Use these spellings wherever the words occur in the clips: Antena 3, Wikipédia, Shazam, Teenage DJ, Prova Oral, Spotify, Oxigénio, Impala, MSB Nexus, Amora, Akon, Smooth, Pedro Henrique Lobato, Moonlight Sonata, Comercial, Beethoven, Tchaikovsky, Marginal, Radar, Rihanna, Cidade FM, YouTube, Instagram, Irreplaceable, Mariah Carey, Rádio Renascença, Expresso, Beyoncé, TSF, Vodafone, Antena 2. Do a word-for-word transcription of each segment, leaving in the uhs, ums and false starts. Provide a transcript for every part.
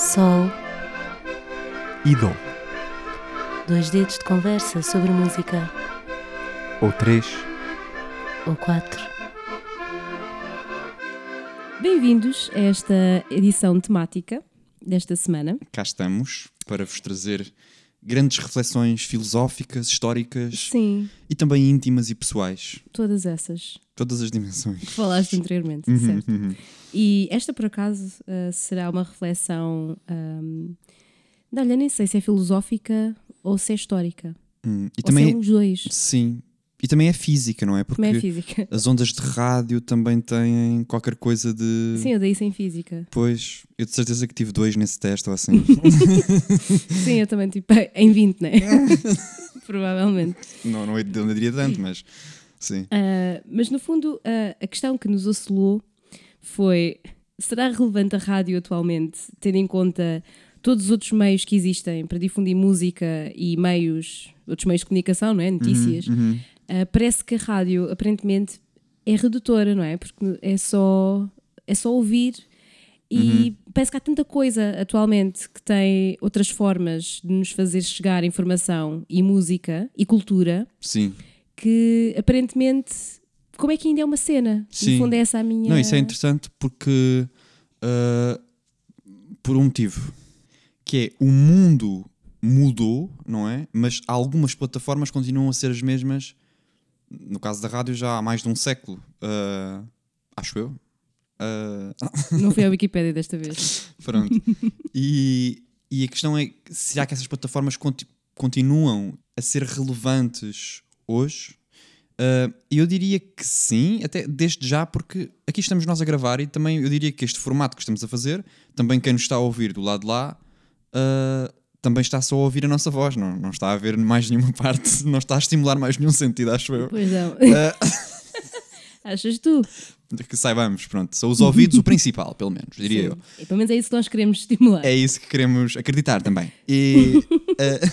Sol e Dom. Dois dedos de conversa sobre música. Ou três. Ou quatro. Bem-vindos a esta edição temática desta semana. Cá estamos para vos trazer grandes reflexões filosóficas, históricas. Sim. E também íntimas e pessoais. Todas essas. Todas as dimensões. Que falaste anteriormente, uhum, certo. Uhum. E esta, por acaso, uh, será uma reflexão... Um, não, olha, nem sei se é filosófica ou se é histórica. Hum. E ou também se é um dos dois. Sim. E também é física, não é? Porque também é física. As ondas de rádio também têm qualquer coisa de... Sim, eu dei isso em física. Pois, eu de certeza que tive dois nesse teste ou assim. Sim, eu também, tipo, em vinte, não é? Provavelmente. Não, não, não diria tanto, mas sim. Uh, mas no fundo, uh, a questão que nos oscilou foi: será relevante a rádio atualmente, tendo em conta todos os outros meios que existem para difundir música e meios, outros meios de comunicação, não é? Notícias. Uhum, uhum. Uh, parece que a rádio, aparentemente, é redutora, não é? Porque é só, é só ouvir e uhum. parece que há tanta coisa atualmente que tem outras formas de nos fazer chegar informação e música e cultura. Sim. Que, aparentemente, como é que ainda é uma cena? Sim. No fundo, é essa a minha... Não, isso é interessante porque... Uh, por um motivo. Que é, o mundo mudou, não é? Mas algumas plataformas continuam a ser as mesmas. No caso da rádio, já há mais de um século, uh, acho eu. Uh... Não foi a Wikipédia desta vez. Pronto. E, e a questão é, será que essas plataformas conti- continuam a ser relevantes hoje? Uh, eu diria que sim, até desde já, porque aqui estamos nós a gravar e também eu diria que este formato que estamos a fazer, também quem nos está a ouvir do lado de lá... Uh, também está só a ouvir a nossa voz, não, não está a ver mais nenhuma parte, não está a estimular mais nenhum sentido, acho eu. Pois não. Uh... Achas tu? Que saibamos, pronto, são os ouvidos o principal, pelo menos, diria. Sim. Eu. E pelo menos é isso que nós queremos estimular. É isso que queremos acreditar também. E, uh...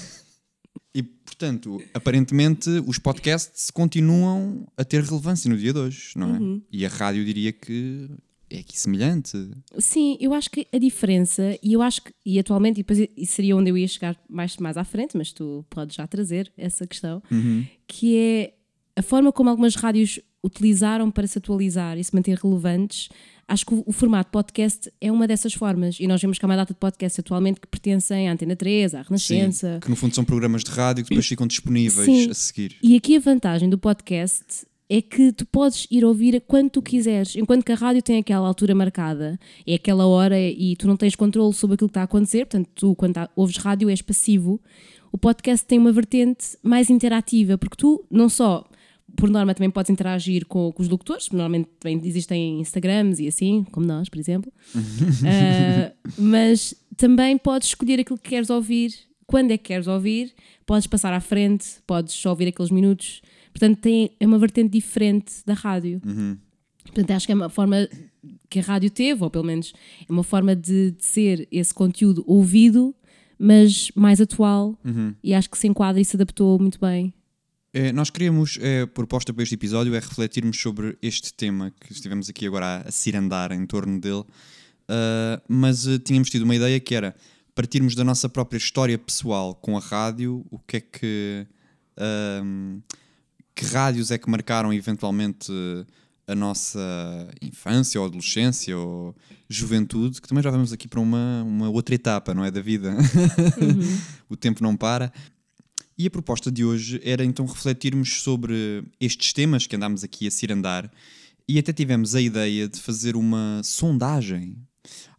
e portanto, aparentemente, os podcasts continuam a ter relevância no dia de hoje, não é? Uhum. E a rádio, eu diria que... É aqui semelhante. Sim, eu acho que a diferença, e eu acho que, e atualmente, e depois seria onde eu ia chegar mais, mais à frente, mas tu podes já trazer essa questão, uhum. que é a forma como algumas rádios utilizaram para se atualizar e se manter relevantes. Acho que o, o formato podcast é uma dessas formas. E nós vemos que há uma data de podcast atualmente que pertencem à Antena três, à Renascença. Sim, que no fundo são programas de rádio que depois ficam disponíveis. Sim. A seguir. E aqui a vantagem do podcast... é que tu podes ir ouvir quando tu quiseres, enquanto que a rádio tem aquela altura marcada, é aquela hora e tu não tens controle sobre aquilo que está a acontecer, portanto tu quando ouves rádio és passivo. O podcast tem uma vertente mais interativa, porque tu não só, por norma, também podes interagir com, com os locutores, normalmente também existem Instagrams e assim, como nós, por exemplo, uh, mas também podes escolher aquilo que queres ouvir, quando é que queres ouvir, podes passar à frente, podes só ouvir aqueles minutos. Portanto, tem, é uma vertente diferente da rádio. Uhum. Portanto, acho que é uma forma que a rádio teve, ou pelo menos é uma forma de, de ser esse conteúdo ouvido, mas mais atual. Uhum. E acho que se enquadra e se adaptou muito bem. É, nós queríamos, é, a proposta para este episódio é refletirmos sobre este tema que estivemos aqui agora a, a cirandar em torno dele, uh, mas uh, tínhamos tido uma ideia que era partirmos da nossa própria história pessoal com a rádio, o que é que... Uh, Que rádios é que marcaram eventualmente a nossa infância ou adolescência ou juventude, que também já vamos aqui para uma, uma outra etapa, não é, da vida. Uhum. O tempo não para. E a proposta de hoje era então refletirmos sobre estes temas que andámos aqui a cirandar e até tivemos a ideia de fazer uma sondagem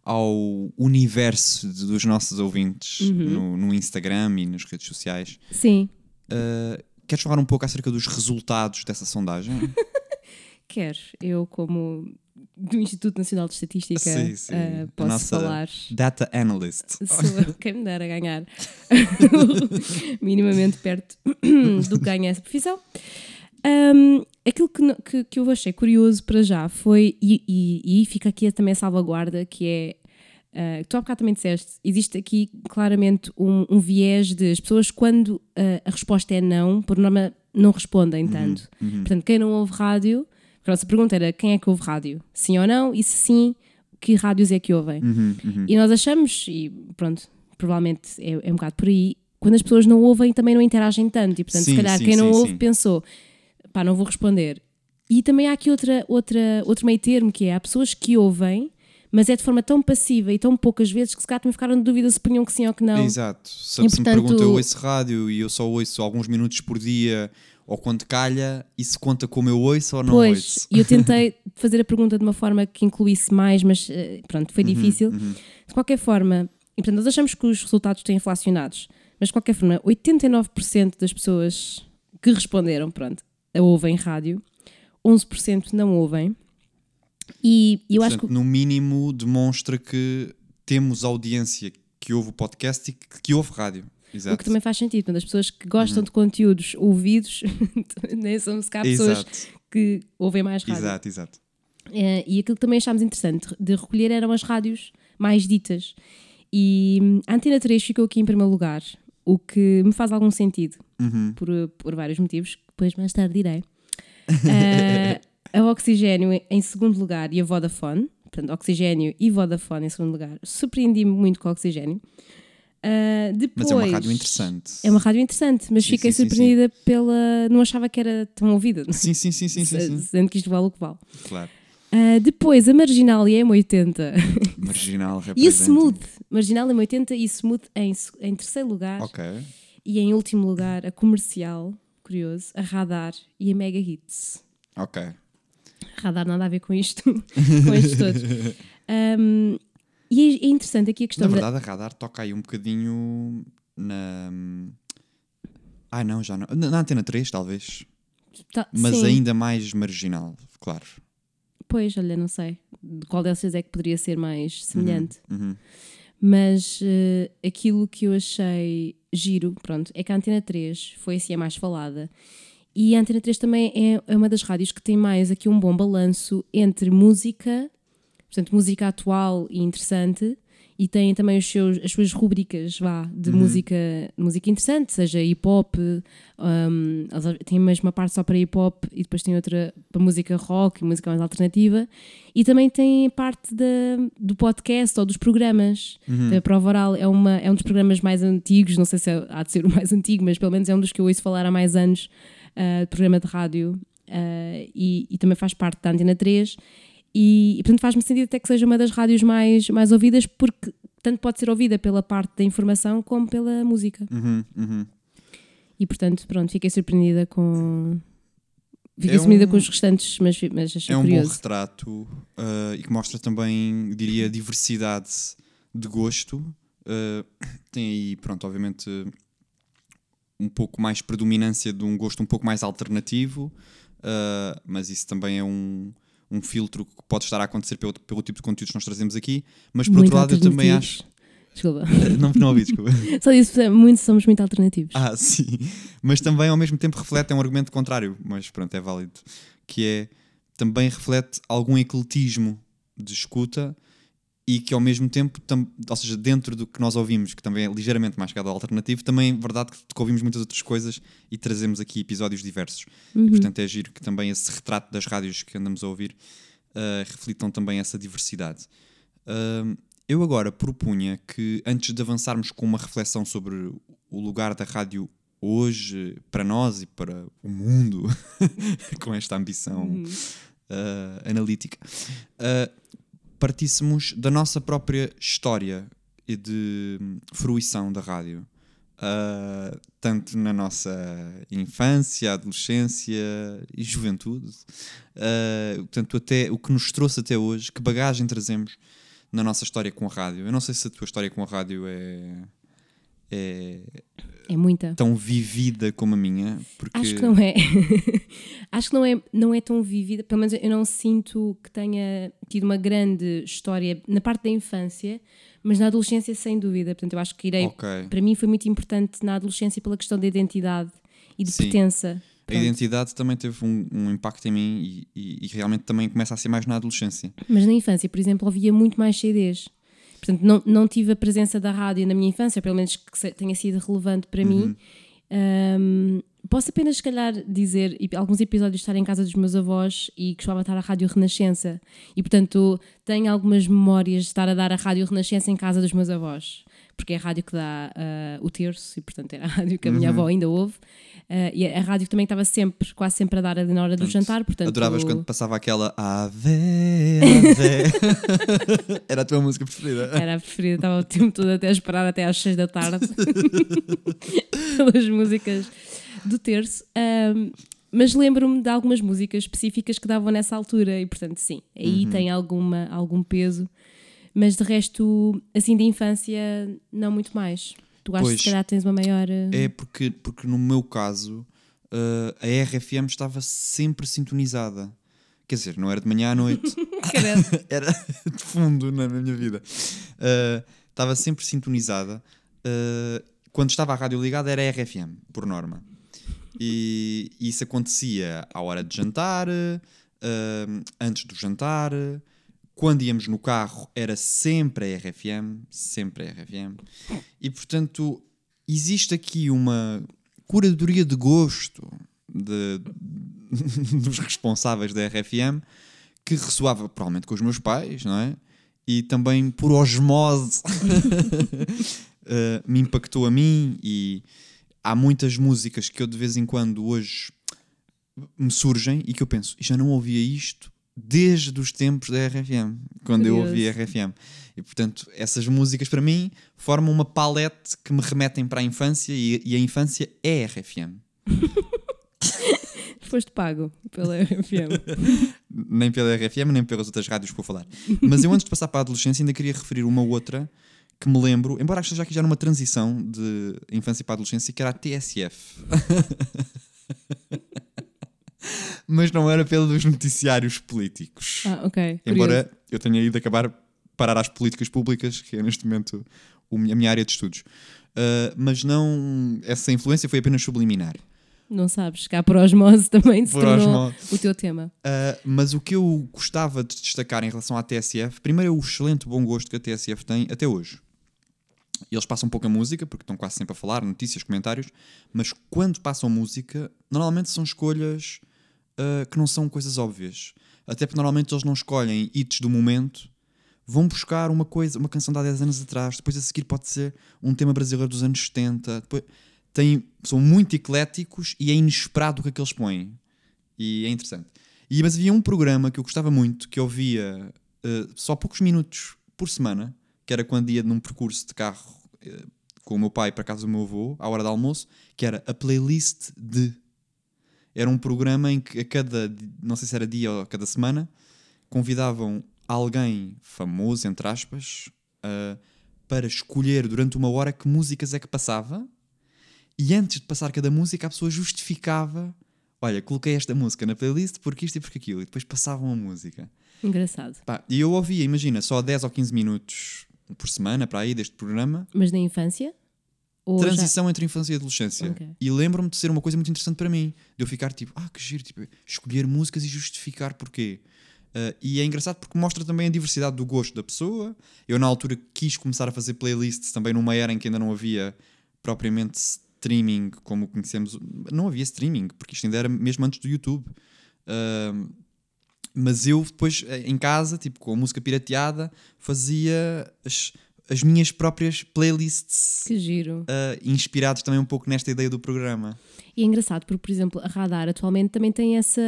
ao universo dos nossos ouvintes. Uhum. no, no Instagram e nas redes sociais. Sim. Uh, Queres falar um pouco acerca dos resultados dessa sondagem? Quero. Eu, como do Instituto Nacional de Estatística, sim, sim. Uh, posso nossa falar... Data Analyst. Sou, quem me der a ganhar minimamente perto do que ganha essa profissão. Um, aquilo que, que, que eu achei curioso para já foi, e, e, e fica aqui também a salvaguarda, que é... Uh, tu há bocado também disseste, existe aqui claramente um, um viés de as pessoas quando uh, a resposta é não, por norma não respondem tanto. Uhum, uhum. Portanto, quem não ouve rádio, a nossa pergunta era quem é que ouve rádio? Sim ou não? E se sim, que rádios é que ouvem. Uhum, uhum. E nós achamos, e pronto, provavelmente é, é um bocado por aí, quando as pessoas não ouvem também não interagem tanto. E portanto, sim, se calhar sim, quem sim, não sim, ouve sim. pensou, pá, não vou responder. E também há aqui outra, outra, outro meio termo, que é, há pessoas que ouvem, mas é de forma tão passiva e tão poucas vezes que se calhar também ficaram de dúvida se punham que sim ou que não. Exato. Se, e, se portanto, me pergunta, eu ouço rádio e eu só ouço alguns minutos por dia, ou quando calha, isso conta como eu ouço ou não pois, ouço? Pois, eu tentei fazer a pergunta de uma forma que incluísse mais, mas pronto, foi uhum, difícil. Uhum. De qualquer forma, e portanto nós achamos que os resultados têm inflacionados, mas de qualquer forma, oitenta e nove por cento das pessoas que responderam, pronto, ouvem rádio, onze por cento não ouvem. E eu portanto, acho que no mínimo demonstra que temos audiência que ouve o podcast e que, que ouve rádio. Exato. O que também faz sentido, portanto, as pessoas que gostam uhum. de conteúdos ouvidos nem são sequer pessoas que ouvem mais rádio. Exato, exato. É, e aquilo que também achámos interessante de recolher eram as rádios mais ditas. E a Antena três ficou aqui em primeiro lugar, o que me faz algum sentido, uhum. por, por vários motivos, que depois mais tarde direi. Uh, a Oxigénio em segundo lugar e a Vodafone, portanto Oxigénio e Vodafone em segundo lugar. Surpreendi-me muito com o Oxigénio. Uh, depois, mas é uma rádio interessante. É uma rádio interessante, mas sim, fiquei sim, surpreendida sim, sim. pela... Não achava que era tão ouvida. Sim, sim, sim. sim, sim, sim. Sendo que isto vale o que vale. Claro. Uh, depois a Marginal e a M oitenta. Marginal representa. E a Smooth. Marginal, M oitenta e Smooth em, em terceiro lugar. Ok. E em último lugar a Comercial. Curioso, a Radar e a Mega Hits. Ok. Radar nada a ver com isto, com estes todos. Um, e é interessante aqui a questão... Na verdade, da... a Radar toca aí um bocadinho na... Ah, não, já não. Na Antena três, talvez. Ta- Mas sim. ainda mais marginal, claro. Pois, olha, não sei. De qual dessas é que poderia ser mais semelhante. Uhum, uhum. Mas uh, aquilo que eu achei... giro, pronto, é que a Antena três foi assim a mais falada, e a Antena três também é uma das rádios que tem mais aqui um bom balanço entre música, portanto música atual e interessante, e tem também os seus, as suas rubricas vá, de uhum. música, música interessante, seja hip-hop, um, tem mesmo uma parte só para hip-hop e depois tem outra para música rock e música mais alternativa, e também tem parte da, do podcast ou dos programas. Uhum. A Prova Oral é, uma, é um dos programas mais antigos, não sei se é, há de ser o mais antigo, mas pelo menos é um dos que eu ouço falar há mais anos, uh, de programa de rádio, uh, e, e também faz parte da Antena três. E, e portanto faz-me sentido até que seja uma das rádios mais, mais ouvidas, porque tanto pode ser ouvida pela parte da informação como pela música. Uhum, uhum. E portanto, pronto, fiquei surpreendida com... Fiquei é surpreendida um, com os restantes, mas, mas achei é curioso. É um bom retrato, uh, e que mostra também, diria, diversidade de gosto. Uh, tem aí, pronto, obviamente um pouco mais predominância de um gosto um pouco mais alternativo, uh, mas isso também é um... um filtro que pode estar a acontecer pelo, pelo tipo de conteúdos que nós trazemos aqui, mas por muito outro lado eu também acho... Desculpa. Não, não ouvi, desculpa. Só disse, muito, somos muito alternativos. Ah, sim. Mas também ao mesmo tempo reflete, é um argumento contrário, mas pronto, é válido, que é, também reflete algum ecletismo de escuta e que ao mesmo tempo, tam, ou seja, dentro do que nós ouvimos, que também é ligeiramente mais chegado ao alternativo, também é verdade que ouvimos muitas outras coisas e trazemos aqui episódios diversos. Uhum. E, portanto, é giro que também esse retrato das rádios que andamos a ouvir uh, reflitam também essa diversidade. Uh, eu agora propunha que, antes de avançarmos com uma reflexão sobre o lugar da rádio hoje, para nós e para o mundo, com esta ambição uhum. uh, analítica... Uh, partíssemos da nossa própria história e de fruição da rádio, uh, tanto na nossa infância, adolescência e juventude, uh, portanto até o que nos trouxe até hoje, que bagagem trazemos na nossa história com a rádio. Eu não sei se a tua história com a rádio é, é, é muita. Tão vivida como a minha, porque... Acho que não é. Acho que não é, não é tão vivida, pelo menos eu não sinto que tenha tido uma grande história na parte da infância, mas na adolescência sem dúvida. Portanto, eu acho que irei, okay. para mim foi muito importante na adolescência pela questão da identidade e de Sim. pertença. Pronto. A identidade também teve um, um impacto em mim e, e, e realmente também começa a ser mais na adolescência. Mas na infância, por exemplo, ouvia muito mais C Ds. Portanto, não, não tive a presença da rádio na minha infância, pelo menos que tenha sido relevante para uhum. mim. Um, posso apenas, se calhar, dizer, e alguns episódios estar em casa dos meus avós e costumava estar à Rádio Renascença. E, portanto, tenho algumas memórias de estar a dar a Rádio Renascença em casa dos meus avós. Porque é a rádio que dá uh, o terço e, portanto, era a rádio que a minha uhum. avó ainda ouve. Uh, e a rádio que também estava sempre, quase sempre a dar ali na hora portanto, do jantar. Portanto, adoravas o... quando passava aquela Ave, Ave. Era a tua música preferida. Era a preferida, estava o tempo todo até a esperar até às seis da tarde pelas músicas do terço. Um, mas lembro-me de algumas músicas específicas que davam nessa altura e, portanto, sim, aí uhum. tem alguma, algum peso. Mas de resto, assim, de infância, não muito mais. Tu achas que se calhar tens uma maior... É porque, porque no meu caso, uh, a R F M estava sempre sintonizada. Quer dizer, não era de manhã à noite. Era de fundo na minha vida. Uh, estava sempre sintonizada. Uh, quando estava a rádio ligada era a R F M, por norma. E isso acontecia à hora de jantar, uh, antes do jantar... Quando íamos no carro era sempre a R F M, sempre a R F M. E, portanto, existe aqui uma curadoria de gosto de, dos responsáveis da R F M que ressoava provavelmente com os meus pais, não é? E também, por osmose, uh, me impactou a mim. E há muitas músicas que eu, de vez em quando, hoje me surgem e que eu penso, já não ouvia isto desde os tempos da R F M, quando Curioso. eu ouvi a R F M. E, portanto, essas músicas, para mim, formam uma palete que me remetem para a infância e, e a infância é R F M. Foste pago pela R F M. Nem pela R F M, nem pelas outras rádios que vou falar. Mas eu, antes de passar para a adolescência, ainda queria referir uma outra que me lembro, embora esteja aqui já numa transição de infância para a adolescência, que era a T S F. Mas não era pelos noticiários políticos. Ah, ok. Embora Curioso. eu tenha ido acabar parar às políticas públicas, que é neste momento a minha área de estudos. Uh, mas não, essa influência foi apenas subliminar. Não sabes, cá por osmose também se tornou o teu tema. Uh, mas o que eu gostava de destacar em relação à T S F, primeiro é o excelente bom gosto que a T S F tem até hoje. Eles passam pouca música, porque estão quase sempre a falar, notícias, comentários, mas quando passam música, normalmente são escolhas... Uh, que não são coisas óbvias. Até porque normalmente eles não escolhem hits do momento, vão buscar uma coisa, uma canção de há dez anos atrás, depois a seguir pode ser um tema brasileiro dos anos setenta. Depois tem, são muito ecléticos e é inesperado o que é que eles põem. E é interessante. E, mas havia um programa que eu gostava muito, que eu via uh, só poucos minutos por semana, que era quando ia num percurso de carro uh, com o meu pai para casa do meu avô, à hora do almoço, que era a playlist de... Era um programa em que a cada, não sei se era dia ou a cada semana, convidavam alguém famoso, entre aspas, uh, para escolher durante uma hora que músicas é que passava, e antes de passar cada música a pessoa justificava, olha, coloquei esta música na playlist porque isto e porque aquilo, e depois passavam a música. Engraçado. Pá, e eu ouvia, imagina, só dez ou quinze minutos por semana para aí deste programa. Mas na infância? Ou transição já... entre infância e adolescência. Okay. E lembro-me de ser uma coisa muito interessante para mim. De eu ficar tipo, ah, que giro, tipo, escolher músicas e justificar porquê. Uh, e é engraçado porque mostra também a diversidade do gosto da pessoa. Eu, na altura, quis começar a fazer playlists também numa era em que ainda não havia propriamente streaming, como conhecemos. Não havia streaming, porque isto ainda era mesmo antes do YouTube. Uh, mas eu depois, em casa, tipo, com a música pirateada, fazia... as as minhas próprias playlists. Que giro. Uh, inspirados também um pouco nesta ideia do programa. E é engraçado porque, por exemplo, a Radar atualmente também tem essa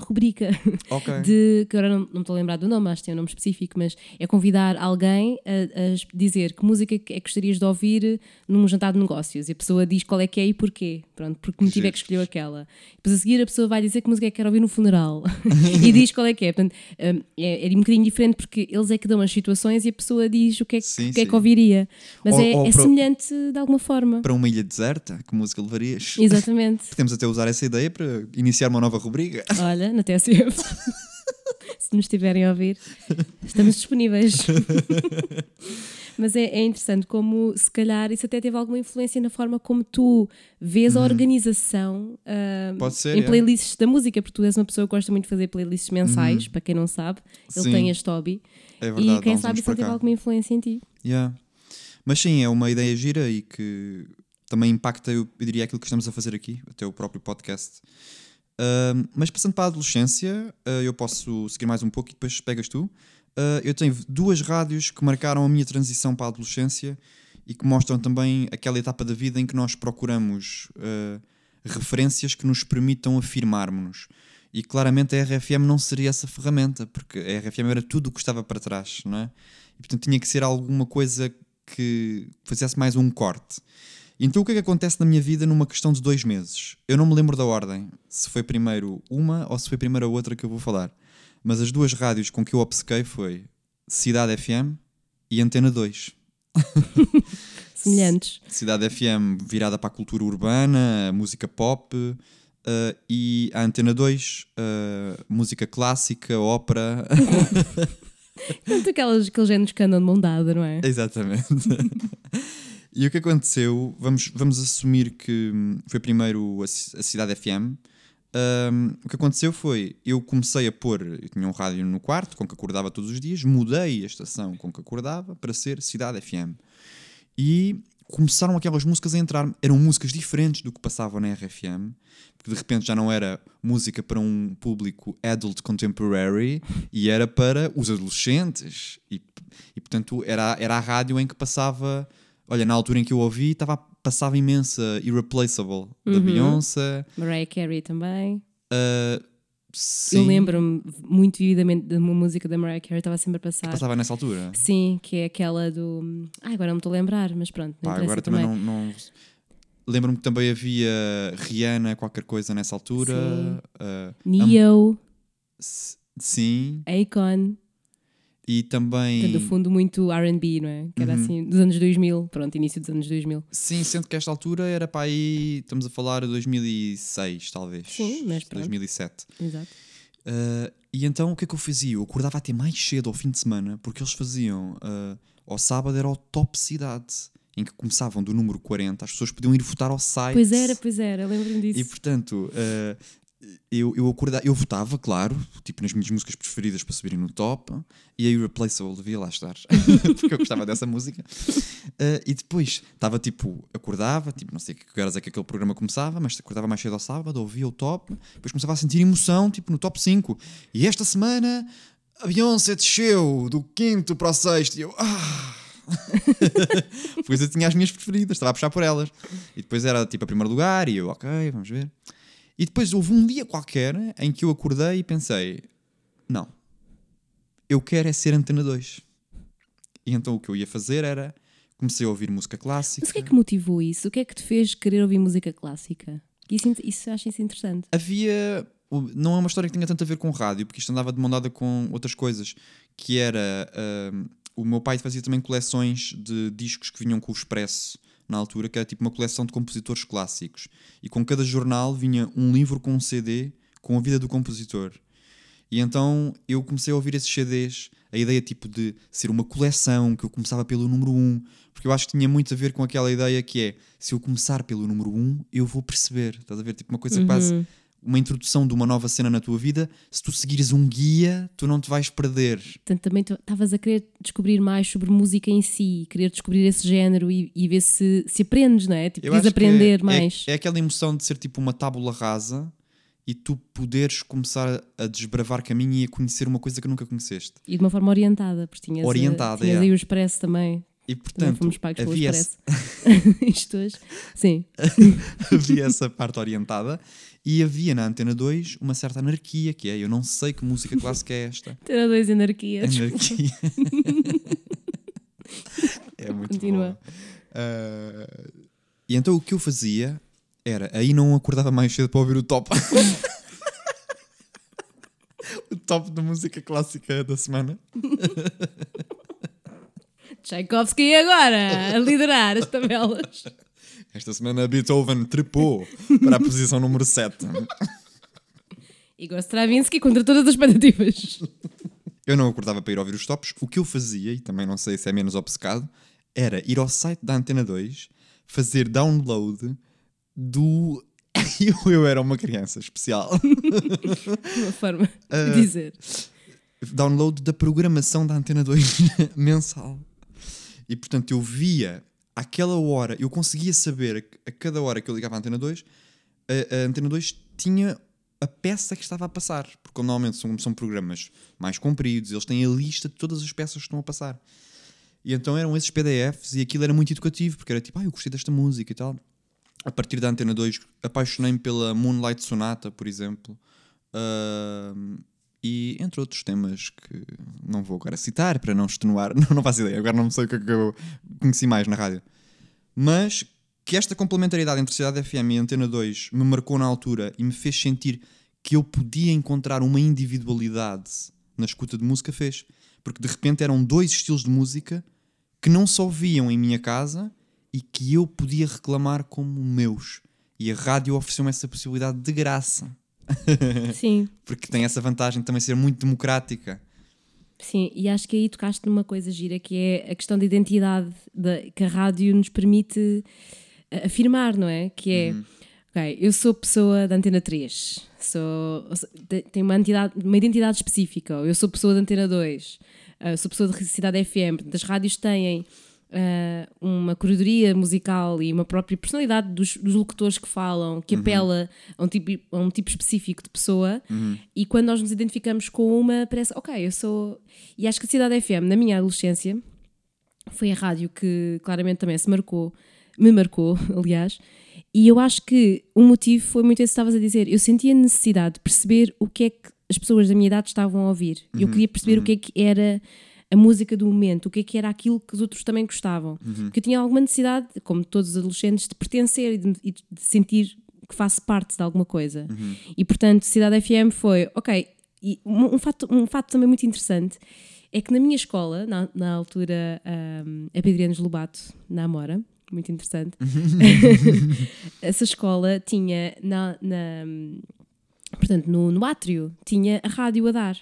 rubrica okay. de, que agora não, não me estou a lembrar do nome, acho que tem um nome específico, mas é convidar alguém a, a dizer que música é que gostarias de ouvir num jantar de negócios, e a pessoa diz qual é que é e porquê, pronto, porque motivo é que escolheu aquela. Depois a seguir a pessoa vai dizer que música é que quer ouvir no funeral e diz qual é que é. Portanto, é, é um bocadinho diferente porque eles é que dão as situações e a pessoa diz o que é que... Sim, que ouviria, mas ou, é, ou é para, semelhante de alguma forma. Para uma ilha deserta, que música levarias? Exatamente. Podemos até usar essa ideia para iniciar uma nova rubrica. Olha, na T S F. Se nos tiverem a ouvir, estamos disponíveis. Mas é, é interessante como, se calhar, isso até teve alguma influência na forma como tu vês uhum. a organização uh, Pode ser, em playlists é. da música, porque tu és uma pessoa que gosta muito de fazer playlists mensais, uhum. para quem não sabe, ele sim. tem este hobby. É verdade, e quem sabe isso teve alguma influência em ti. Yeah. Mas sim, é uma ideia gira e que também impacta, eu diria, aquilo que estamos a fazer aqui, até o próprio podcast. Uh, mas passando para a adolescência, uh, eu posso seguir mais um pouco e depois pegas tu. Uh, eu tenho duas rádios que marcaram a minha transição para a adolescência e que mostram também aquela etapa da vida em que nós procuramos uh, referências que nos permitam afirmarmos-nos. E claramente a R F M não seria essa ferramenta, porque a R F M era tudo o que estava para trás, não é? E portanto tinha que ser alguma coisa que fizesse mais um corte. Então o que é que acontece na minha vida numa questão de dois meses? Eu não me lembro da ordem, se foi primeiro uma ou se foi primeiro a outra que eu vou falar. Mas as duas rádios com que eu obcequei foi Cidade F M e Antena dois. Semelhantes. Cidade F M virada para a cultura urbana, música pop, uh, e a Antena dois, uh, música clássica, ópera. Tanto aquelas, aqueles géneros que andam de mão dada, não é? Exatamente. E o que aconteceu, vamos, vamos assumir que foi primeiro a, a Cidade F M. Um, o que aconteceu foi, eu comecei a pôr, eu tinha um rádio no quarto com que acordava todos os dias, mudei a estação com que acordava para ser Cidade F M e começaram aquelas músicas a entrar, eram músicas diferentes do que passavam na R F M, porque de repente já não era música para um público adult contemporary e era para os adolescentes e, e portanto era, era a rádio em que passava, olha, na altura em que eu ouvi estava a passava imensa Irreplaceable, uhum, da Beyoncé. Mariah Carey também. Uh, sim. Eu lembro-me muito vividamente de uma música da Mariah Carey, estava sempre a passar. Que passava nessa altura? Sim, que é aquela do... Ah, agora não me estou a lembrar, mas pronto. Não, pá, agora também não, não... Lembro-me que também havia Rihanna, qualquer coisa nessa altura. Sim. Uh, Neo. A... Sim. Akon. E também... Então, do fundo, muito R and B, não é? Que era, uhum, assim, dos anos dois mil, pronto, início dos anos dois mil. Sim, sendo que esta altura era para aí, estamos a falar de dois mil e seis, talvez. Sim, mas pronto. dois mil e sete. Exato. Uh, e então, o que é que eu fazia? Eu acordava até mais cedo ao fim de semana, porque eles faziam, uh, ao sábado era o Top Cidade, em que começavam do número quarenta, as pessoas podiam ir votar ao site. Pois era, pois era, lembro-me disso. E, portanto... Uh, Eu, eu, acordava, eu votava, claro, tipo nas minhas músicas preferidas para subirem no top, e a Irreplaceable devia lá estar, porque eu gostava dessa música. Uh, e depois estava tipo, acordava, tipo, não sei que horas é que aquele programa começava, mas acordava mais cedo ao sábado, ouvia o top, depois começava a sentir emoção, tipo no top cinco. E esta semana a Beyoncé desceu do quinto para o sexto, e eu. Ah! Pois eu tinha as minhas preferidas, estava a puxar por elas. E depois era tipo a primeiro lugar, e eu, ok, vamos ver. E depois houve um dia qualquer em que eu acordei e pensei, não, eu quero é ser Antena dois. E então o que eu ia fazer era, comecei a ouvir música clássica. Mas o que é que motivou isso? O que é que te fez querer ouvir música clássica? Isso, isso acho isso interessante. Havia, não é uma história que tenha tanto a ver com rádio, porque isto andava de mão dada com outras coisas, que era, uh, o meu pai fazia também coleções de discos que vinham com o Expresso, na altura, que era tipo uma coleção de compositores clássicos. E com cada jornal vinha um livro com um C D com a vida do compositor. E então eu comecei a ouvir esses C Ds, a ideia tipo de ser uma coleção, que eu começava pelo número um, porque eu acho que tinha muito a ver com aquela ideia que é, se eu começar pelo número um, eu vou perceber. Estás a ver? Tipo uma coisa, uhum, quase uma introdução de uma nova cena na tua vida. Se tu seguires um guia, tu não te vais perder. Portanto, também estavas a querer descobrir mais sobre música em si, querer descobrir esse género e, e ver se, se aprendes, não é? Tipo, queres aprender é, mais. É, é aquela emoção de ser tipo uma tábula rasa e tu poderes começar a desbravar caminho e a conhecer uma coisa que nunca conheceste. E de uma forma orientada, porque tinhas, orientada, a, tinhas é. aí o Expresso também. E portanto, fomos pagos pelo Expresso. Isto hoje, sim. Havia essa parte orientada. E havia na Antena dois uma certa anarquia, que é, eu não sei que música clássica é esta. Antena dois anarquia. Anarquia. É muito Continua. Bom. Uh, e então o que eu fazia era, aí não acordava mais cedo para ouvir o top. O top da música clássica da semana. Tchaikovsky agora, a liderar as tabelas. Esta semana Beethoven trepou para a posição número sete. Igor Stravinsky contra todas as expectativas. Eu não acordava para ir ouvir os tops. O que eu fazia, e também não sei se é menos obcecado, era ir ao site da Antena dois, fazer download do... Eu era uma criança especial. Uma forma de dizer. Uh, download da programação da Antena dois mensal. E portanto eu via àquela hora, eu conseguia saber a cada hora que eu ligava à Antena dois, a, a Antena dois tinha a peça que estava a passar. Porque normalmente são, são programas mais compridos, eles têm a lista de todas as peças que estão a passar. E então eram esses P D Fs e aquilo era muito educativo, porque era tipo, ah, eu gostei desta música e tal. A partir da Antena dois, apaixonei-me pela Moonlight Sonata, por exemplo. Uh, e entre outros temas que não vou agora citar, para não extenuar. Não, não faço ideia, agora não sei o que eu conheci mais na rádio. Mas que esta complementariedade entre Cidade F M e Antena dois me marcou na altura e me fez sentir que eu podia encontrar uma individualidade na escuta de música fez. Porque de repente eram dois estilos de música que não só viam em minha casa e que eu podia reclamar como meus. E a rádio ofereceu-me essa possibilidade de graça. Sim. Porque tem essa vantagem de também ser muito democrática. Sim, e acho que aí tocaste numa coisa gira, que é a questão da identidade da, que a rádio nos permite afirmar, não é? Que é, uhum. ok, eu sou pessoa da Antena três, sou, tenho uma, uma identidade específica, eu sou pessoa da Antena dois, sou pessoa da Cidade F M, as rádios têm... Uh, uma curadoria musical e uma própria personalidade dos, dos locutores que falam, que uhum. apela a um, tipo, a um tipo específico de pessoa, uhum. e quando nós nos identificamos com uma, parece, ok, eu sou... E acho que a Cidade F M, na minha adolescência, foi a rádio que claramente também se marcou, me marcou, aliás, e eu acho que o motivo foi muito esse que estavas a dizer, eu sentia necessidade de perceber o que é que as pessoas da minha idade estavam a ouvir, uhum. eu queria perceber uhum. o que é que era... a música do momento, o que é que era aquilo que os outros também gostavam. Uhum. Porque eu tinha alguma necessidade, como todos os adolescentes, de pertencer e de, de sentir que faço parte de alguma coisa. Uhum. E, portanto, Cidade F M foi... Ok, e um, um, fato, um fato também muito interessante é que na minha escola, na, na altura, um, a Pedro Henrique Lobato, na Amora, muito interessante, essa escola tinha, na, na, portanto, no, no átrio, tinha a rádio a dar.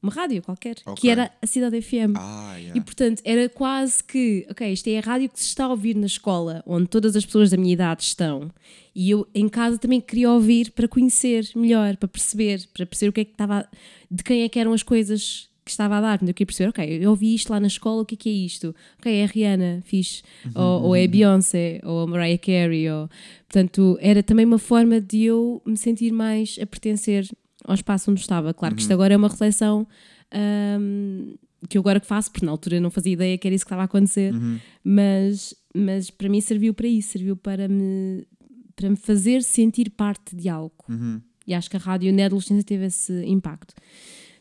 Uma rádio qualquer, okay. que era a Cidade F M. Ah, yeah. E portanto era quase que, ok, isto é a rádio que se está a ouvir na escola, onde todas as pessoas da minha idade estão. E eu em casa também queria ouvir para conhecer melhor, para perceber, para perceber o que é que estava, de quem é que eram as coisas que estava a dar. Eu queria perceber, ok, eu ouvi isto lá na escola, o que é que é isto? Ok, é a Rihanna, fixe, uhum. ou, ou é a Beyoncé, ou a Mariah Carey. Ou... Portanto, era também uma forma de eu me sentir mais a pertencer ao espaço onde estava. Claro uhum. que isto agora é uma reflexão um, que eu agora que faço, porque na altura eu não fazia ideia que era isso que estava a acontecer, uhum. mas, mas para mim serviu para isso, serviu para me, para me fazer sentir parte de algo. Uhum. E acho que a rádio na adolescência teve esse impacto.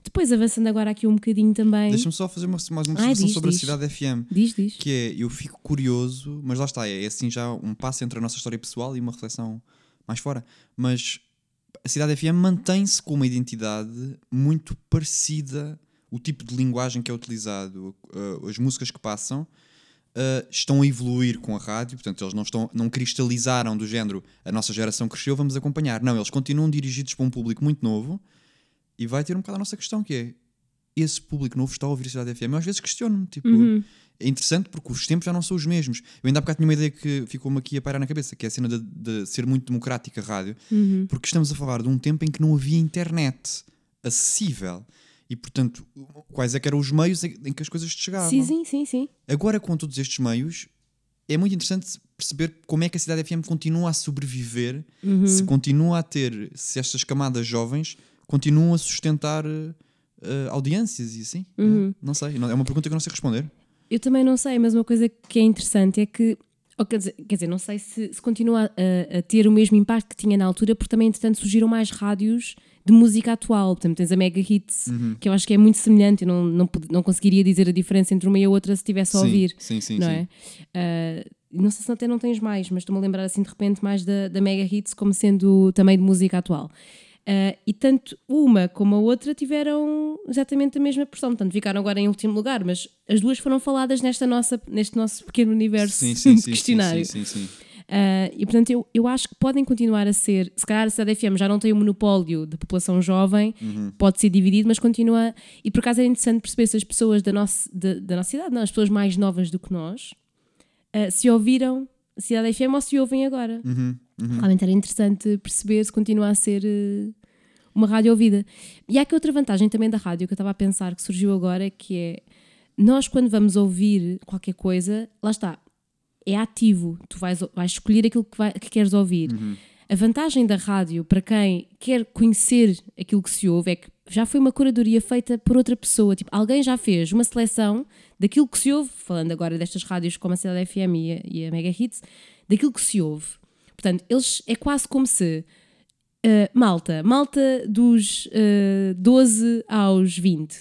Depois, avançando agora aqui um bocadinho também... Deixa-me só fazer uma, mais uma ah, discussão diz, sobre diz. a Cidade F M. Diz, diz. Que é, eu fico curioso, mas lá está, é assim já um passo entre a nossa história pessoal e uma reflexão mais fora, mas... A Cidade F M mantém-se com uma identidade muito parecida, o tipo de linguagem que é utilizado, uh, as músicas que passam, uh, estão a evoluir com a rádio, portanto eles não, estão, não cristalizaram do género a nossa geração cresceu, vamos acompanhar. Não, eles continuam dirigidos para um público muito novo e vai ter um bocado a nossa questão, que é, esse público novo está a ouvir a Cidade F M? Eu às vezes questiono-me, tipo, uhum. é interessante porque os tempos já não são os mesmos. Eu ainda há bocado tinha uma ideia que ficou-me aqui a pairar na cabeça, que é a cena de, de ser muito democrática a rádio, uhum. porque estamos a falar de um tempo em que não havia internet acessível e, portanto, quais é que eram os meios em que as coisas chegavam. Sim, sim, sim, sim. Agora, com todos estes meios, é muito interessante perceber como é que a Cidade F M continua a sobreviver, uhum. se continua a ter, se estas camadas jovens continuam a sustentar... Uh, audiências e assim, uhum. não sei, é uma pergunta que eu não sei responder. Eu também não sei, mas uma coisa que é interessante é que, ou quer dizer, quer dizer não sei se, se continua a, a ter o mesmo impacto que tinha na altura, porque também entretanto surgiram mais rádios de música atual, portanto tens a Mega Hits, uhum. que eu acho que é muito semelhante, eu não, não, não conseguiria dizer a diferença entre uma e a outra se estivesse a ouvir, sim, sim, não sim. é? Uh, não sei se até não tens mais, mas estou-me a lembrar assim de repente mais da, da Mega Hits como sendo também de música atual. Uh, e tanto uma como a outra tiveram exatamente a mesma porção, portanto ficaram agora em último lugar, mas as duas foram faladas nesta nossa, neste nosso pequeno universo sim, sim, de sim, questionário. Sim, sim, sim, sim. Uh, e portanto eu, eu acho que podem continuar a ser, se calhar a Cidade F M já não tem o monopólio da população jovem, uhum. pode ser dividido, mas continua, e por acaso é interessante perceber se as pessoas da nossa, da, da nossa idade, não, as pessoas mais novas do que nós, uh, se ouviram Cidade F M ou se ouvem agora. Uhum. Uhum. Realmente era interessante perceber se continua a ser uh, uma rádio ouvida. E há aqui outra vantagem também da rádio que eu estava a pensar que surgiu agora, que é nós quando vamos ouvir qualquer coisa, lá está, é ativo, tu vais, vais escolher aquilo que, vai, que queres ouvir. Uhum. A vantagem da rádio, para quem quer conhecer aquilo que se ouve, é que já foi uma curadoria feita por outra pessoa. Tipo, alguém já fez uma seleção daquilo que se ouve, falando agora destas rádios como a Cidade F M e a, e a Mega Hits, daquilo que se ouve. Portanto, eles, é quase como se... Uh, malta, malta dos uh, doze aos vinte.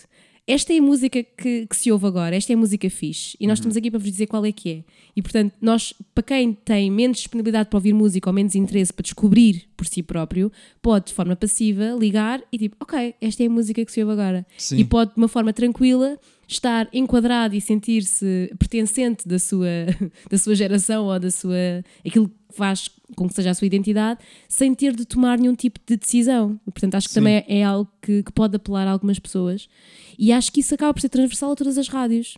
Esta é a música que, que se ouve agora, esta é a música fixe. E nós uhum. estamos aqui para vos dizer qual é que é. E, portanto, nós, para quem tem menos disponibilidade para ouvir música ou menos interesse para descobrir por si próprio, pode, de forma passiva, ligar e tipo, ok, esta é a música que se ouve agora. Sim. E pode, de uma forma tranquila, estar enquadrado e sentir-se pertencente da sua, da sua geração ou da sua... aquilo que faz com que seja a sua identidade, sem ter de tomar nenhum tipo de decisão. Portanto, acho que Sim. também é algo que, que pode apelar a algumas pessoas. E acho que isso acaba por ser transversal a todas as rádios,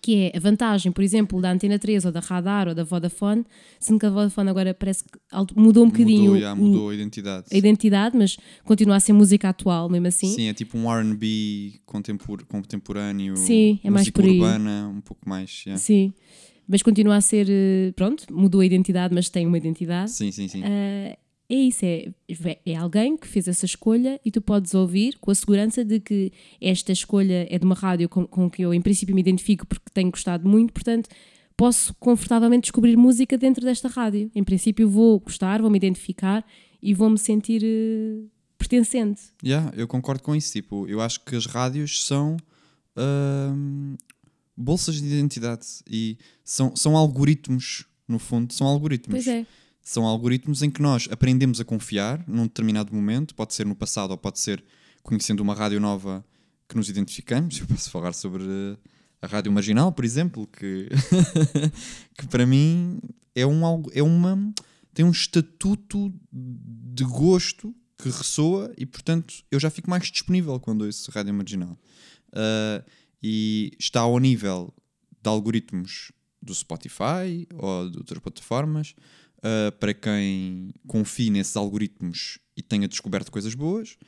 que é a vantagem, por exemplo, da Antena três ou da Radar ou da Vodafone, sendo que a Vodafone agora parece que mudou um bocadinho. Mudou, já, mudou o, a identidade. A identidade, mas continua a ser música atual, mesmo assim. Sim, é tipo um R and B contempor, contemporâneo, Sim, é mais música por aí. Urbana, um pouco mais. Yeah. Sim, mas continua a ser, pronto, mudou a identidade, mas tem uma identidade. Sim, sim, sim. Uh, é isso, é, é alguém que fez essa escolha e tu podes ouvir com a segurança de que esta escolha é de uma rádio com, com que eu em princípio me identifico porque tenho gostado muito, portanto posso confortavelmente descobrir música dentro desta rádio. Em princípio vou gostar, vou me identificar e vou me sentir uh, pertencente. Yeah, eu concordo com isso, tipo, eu acho que as rádios são uh, bolsas de identidade e são, são algoritmos, no fundo, são algoritmos. Pois é. São algoritmos em que nós aprendemos a confiar num determinado momento, pode ser no passado ou pode ser conhecendo uma rádio nova que nos identificamos. Eu posso falar sobre a rádio Marginal, por exemplo, que, que para mim é um, é uma, tem um estatuto de gosto que ressoa e, portanto, eu já fico mais disponível quando ouço rádio Marginal. Uh, e está ao nível de algoritmos do Spotify ou de outras plataformas. Uh, para quem confie nesses algoritmos e tenha descoberto coisas boas.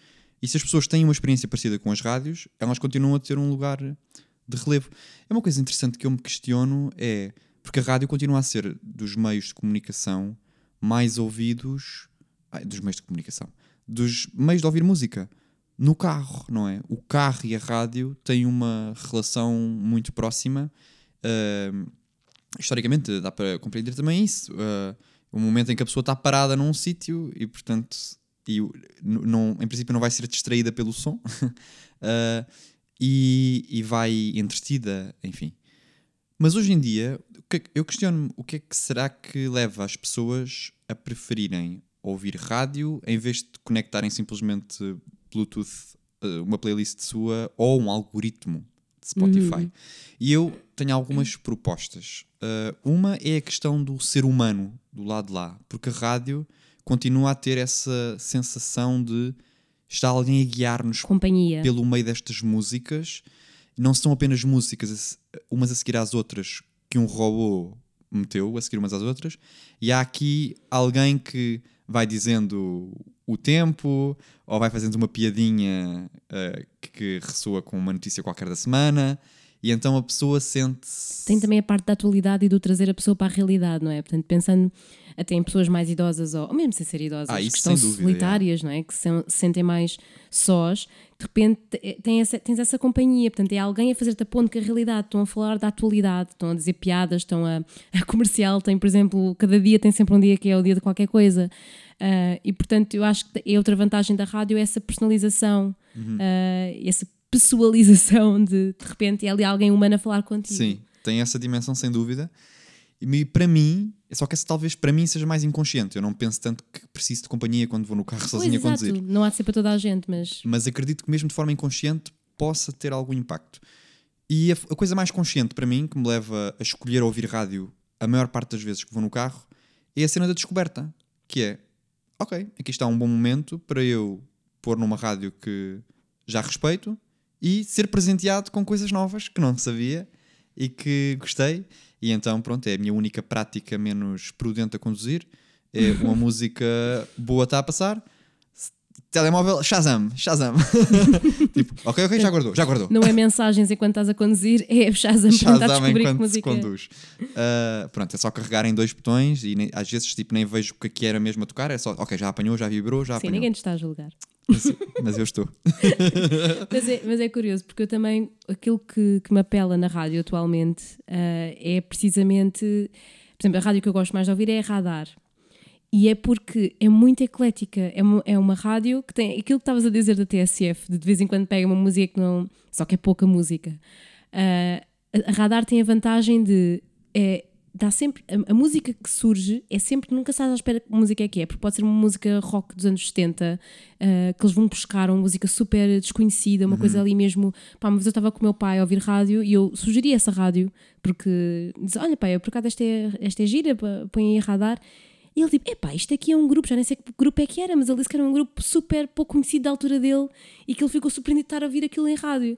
E se as pessoas têm uma experiência parecida com as rádios, elas continuam a ter um lugar de relevo. É uma coisa interessante que eu me questiono, é porque a rádio continua a ser dos meios de comunicação mais ouvidos... Ai, dos meios de comunicação. Dos meios de ouvir música. No carro, não é? O carro e a rádio têm uma relação muito próxima. Uh, historicamente, dá para compreender também isso. Uh, O momento em que a pessoa está parada num sítio e, portanto, e, não, em princípio não vai ser distraída pelo som uh, e, e vai entretida, enfim. Mas hoje em dia, eu questiono-me o que é que será que leva as pessoas a preferirem ouvir rádio em vez de conectarem simplesmente Bluetooth, uma playlist sua ou um algoritmo de Spotify. Uhum. E eu tenho algumas propostas. Uh, uma é a questão do ser humano do lado de lá, porque a rádio continua a ter essa sensação de está alguém a guiar-nos companhia pelo meio destas músicas. Não são apenas músicas umas a seguir às outras que um robô meteu a seguir umas às outras, e há aqui alguém que vai dizendo o tempo ou vai fazendo uma piadinha uh, que ressoa com uma notícia qualquer da semana. E então a pessoa sente-se... Tem também a parte da atualidade e do trazer a pessoa para a realidade, não é? Portanto, pensando até em pessoas mais idosas, ou, ou mesmo sem ser idosas, ah, que estão dúvida, solitárias, é. Não é? Que se sentem mais sós, de repente tem essa, tens essa companhia. Portanto, é alguém a fazer-te a ponto com a realidade. Estão a falar da atualidade, estão a dizer piadas, estão a, a comercial. Tem, por exemplo, cada dia tem sempre um dia que é o dia de qualquer coisa. Uh, e, portanto, eu acho que é outra vantagem da rádio, é essa personalização, uhum. uh, esse pessoalização de, de repente, é ali alguém humano a falar contigo. Sim, tem essa dimensão sem dúvida. E para mim, só que essa talvez para mim seja mais inconsciente. Eu não penso tanto que preciso de companhia quando vou no carro sozinha a conduzir. Não há de ser para toda a gente, mas... Mas acredito que mesmo de forma inconsciente possa ter algum impacto. E a, a coisa mais consciente para mim, que me leva a escolher ouvir rádio a maior parte das vezes que vou no carro, é a cena da descoberta, que é, ok, aqui está um bom momento para eu pôr numa rádio que já respeito, e ser presenteado com coisas novas que não sabia e que gostei. E então, pronto, é a minha única prática menos prudente a conduzir. É uma música boa está a passar. telemóvel, Shazam, Shazam. Tipo, ok, ok, já guardou, já guardou. Não é mensagens enquanto estás a conduzir, é Shazam, Shazam para descobrir enquanto que música se conduz. Uh, pronto, é só carregarem dois botões e nem, às vezes tipo, nem vejo o que era mesmo a tocar, é só, ok, já apanhou, já vibrou, já apanhou. Sim, ninguém te está a julgar. Mas, mas eu estou. mas, é, mas é curioso, porque eu também, aquilo que, que me apela na rádio atualmente uh, é precisamente, por exemplo, a rádio que eu gosto mais de ouvir é a Radar. E é porque é muito eclética, é uma, é uma rádio que tem aquilo que estavas a dizer da T S F, de, de vez em quando pega uma música que não, só que é pouca música. Uh, a Radar tem a vantagem de, é, dá sempre, a, a música que surge é sempre, nunca sabes à espera que música é que é, porque pode ser uma música rock dos anos setenta, uh, que eles vão buscar uma música super desconhecida, uma uhum. coisa ali mesmo, pá, uma vez eu estava com o meu pai a ouvir rádio e eu sugeri essa rádio, porque diz, olha pai, por acaso esta é, esta é gira, põe aí a Radar. E ele tipo, epá, isto aqui é um grupo, já nem sei que grupo é que era, mas ele disse que era um grupo super pouco conhecido da altura dele e que ele ficou surpreendido de estar a ouvir aquilo em rádio.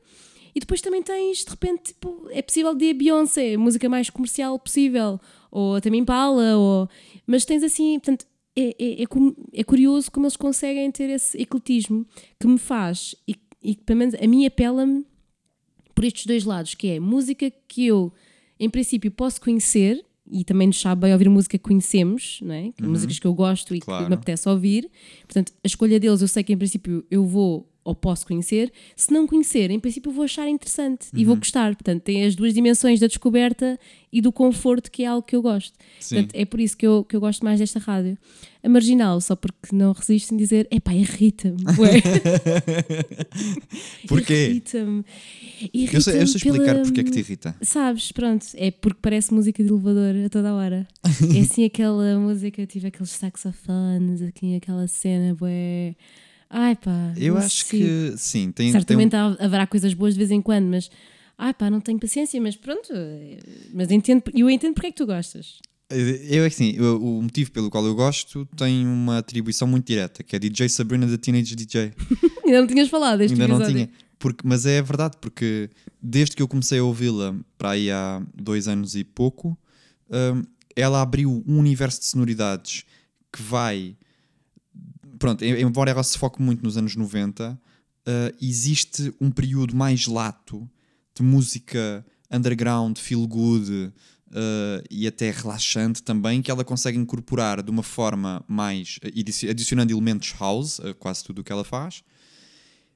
E depois também tens, de repente, tipo, é possível de Beyoncé, a música mais comercial possível, ou até Impala, ou... mas tens assim, portanto, é, é, é, é curioso como eles conseguem ter esse ecletismo que me faz, e, e pelo menos a mim apela-me por estes dois lados, que é música que eu, em princípio, posso conhecer, e também nos sabe bem ouvir música que conhecemos, não é? Que uhum. músicas que eu gosto e claro. Que me apetece ouvir. Portanto, a escolha deles eu sei que em princípio eu vou ou posso conhecer. Se não conhecer, em princípio eu vou achar interessante uhum. e vou gostar. Portanto, tem as duas dimensões da descoberta e do conforto, que é algo que eu gosto. Sim. Portanto, é por isso que eu, que eu gosto mais desta rádio. A Marginal, só porque não resisto em dizer, epá, irrita-me. Porquê? Irrita-me. irrita-me eu, sei, eu sei explicar pela... porque é que te irrita. Sabes, pronto, é porque parece música de elevador a toda a hora. É assim aquela música, eu tive aqueles saxofones, aqui, aquela cena, bué... Ai pá, eu acho sim. que sim, tem, certamente tem um... haverá coisas boas de vez em quando, mas ai pá, não tenho paciência, mas pronto, mas entendo, eu entendo porque é que tu gostas. Eu é que sim, eu, o motivo pelo qual eu gosto tem uma atribuição muito direta, que é D J Sabrina da Teenage D J. Ainda não tinhas falado deste episódio. Ainda não tinha, porque, mas é verdade, porque desde que eu comecei a ouvi-la para aí há dois anos e pouco, um, ela abriu um universo de sonoridades que vai... Pronto, embora ela se foque muito nos anos noventa, uh, existe um período mais lato de música underground, feel good uh, e até relaxante também, que ela consegue incorporar de uma forma mais... adicionando elementos house a quase tudo o que ela faz,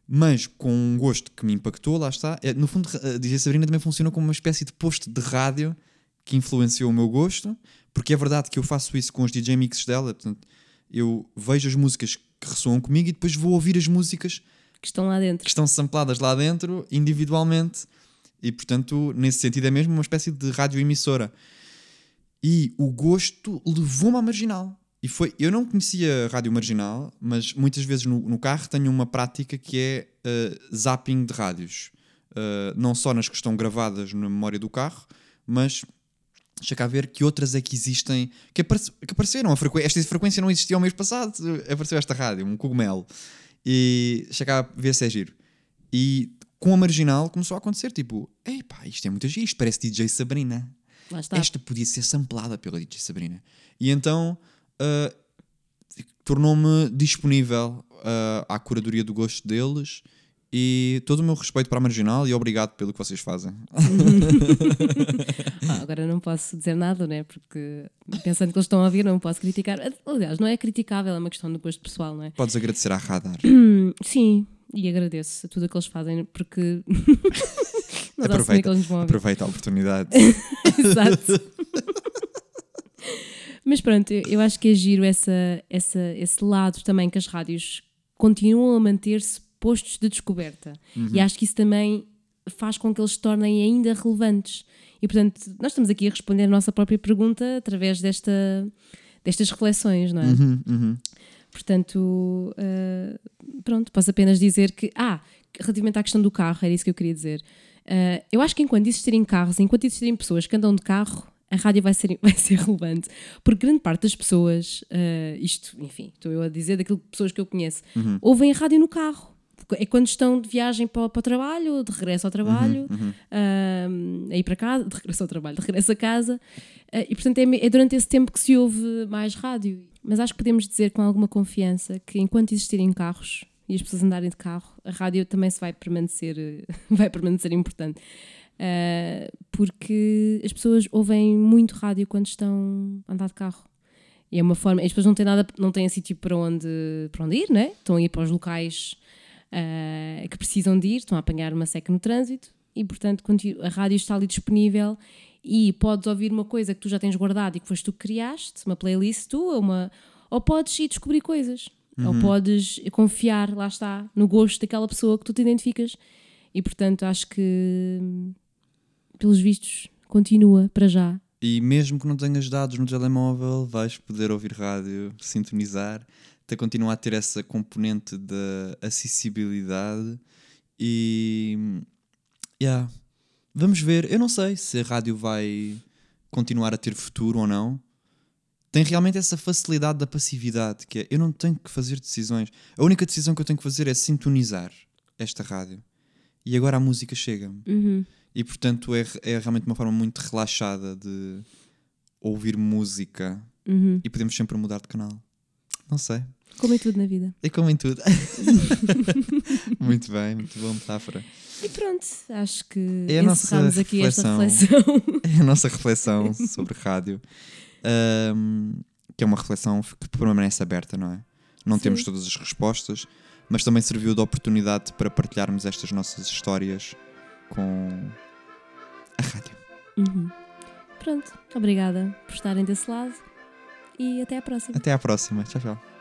mas com um gosto que me impactou, lá está. No fundo, a D J Sabrina também funcionou como uma espécie de posto de rádio que influenciou o meu gosto, porque é verdade que eu faço isso com os D J mixes dela, portanto... Eu vejo as músicas que ressoam comigo e depois vou ouvir as músicas que estão lá dentro, que estão sampladas lá dentro individualmente. E, portanto, nesse sentido é mesmo uma espécie de radioemissora. E o gosto levou-me à Marginal. E foi, eu não conhecia rádio Marginal, mas muitas vezes no, no carro tenho uma prática que é uh, zapping de rádios. Uh, não só nas que estão gravadas na memória do carro, mas... Deixa cá ver que outras é que existem, que, apareci- que apareceram. A frequ- esta frequência não existia ao mês passado. Apareceu esta rádio, um cogumelo. E deixa cá ver se é giro. E com a Marginal começou a acontecer, tipo, ei pá, isto é muito giro, isto parece D J Sabrina. Lá está. Esta podia ser samplada pela D J Sabrina. E então uh, tornou-me disponível uh, à curadoria do gosto deles. E todo o meu respeito para a Marginal e obrigado pelo que vocês fazem. ah, agora não posso dizer nada, não é? Porque pensando que eles estão a ouvir, não posso criticar. Aliás, não é criticável, é uma questão do gosto pessoal, não é? Podes agradecer à Radar. Sim, e agradeço a tudo o que eles fazem, porque não dá aproveita, que eles vão aproveita a oportunidade. Exato. Mas pronto, eu, eu acho que é giro essa, essa, esse lado também que as rádios continuam a manter-se postos de descoberta. Uhum. E acho que isso também faz com que eles se tornem ainda relevantes. E, portanto, nós estamos aqui a responder a nossa própria pergunta através desta, destas reflexões, não é? Uhum, uhum. Portanto, uh, pronto, posso apenas dizer que... Ah, relativamente à questão do carro, era isso que eu queria dizer. Uh, eu acho que enquanto existirem carros, enquanto existirem pessoas que andam de carro, a rádio vai ser, vai ser relevante, porque grande parte das pessoas, uh, isto, enfim, estou eu a dizer daquilo que pessoas que eu conheço, uhum. ouvem a rádio no carro. É quando estão de viagem para, para o trabalho, ou de regresso ao trabalho, uhum, uhum. Um, a ir para casa, de regresso ao trabalho, de regresso a casa. Uh, e, portanto, é, é durante esse tempo que se ouve mais rádio. Mas acho que podemos dizer com alguma confiança que enquanto existirem carros, e as pessoas andarem de carro, a rádio também se vai permanecer, vai permanecer importante. Uh, porque as pessoas ouvem muito rádio quando estão a andar de carro. E é uma forma... As pessoas não têm nada, não têm sítio para onde, para onde ir, não é? Estão a ir para os locais uh, que precisam de ir, estão a apanhar uma seca no trânsito e, portanto, a rádio está ali disponível e podes ouvir uma coisa que tu já tens guardado e que foste tu que criaste, uma playlist tua, uma... ou podes ir descobrir coisas, uhum. ou podes confiar, lá está, no gosto daquela pessoa que tu te identificas. E, portanto, acho que, pelos vistos, continua para já. E mesmo que não tenhas dados no telemóvel, vais poder ouvir rádio, sintonizar, até continuar a ter essa componente da acessibilidade e... Yeah. Vamos ver, eu não sei se a rádio vai continuar a ter futuro ou não. Tem realmente essa facilidade da passividade, que é, eu não tenho que fazer decisões. A única decisão que eu tenho que fazer é sintonizar esta rádio. E agora a música chega-me. Uhum. E, portanto, é, é realmente uma forma muito relaxada de ouvir música. Uhum. E podemos sempre mudar de canal. Não sei. Como em tudo na vida. E como em tudo. Muito bem, muito boa metáfora. E pronto, acho que é encerramos aqui reflexão, esta reflexão. É a nossa reflexão sobre rádio. Um, que é uma reflexão que permanece aberta, não é? Não Sim. temos todas as respostas, mas também serviu de oportunidade para partilharmos estas nossas histórias com a rádio. Uhum. Pronto, obrigada por estarem desse lado e até à próxima. Até à próxima, tchau, tchau.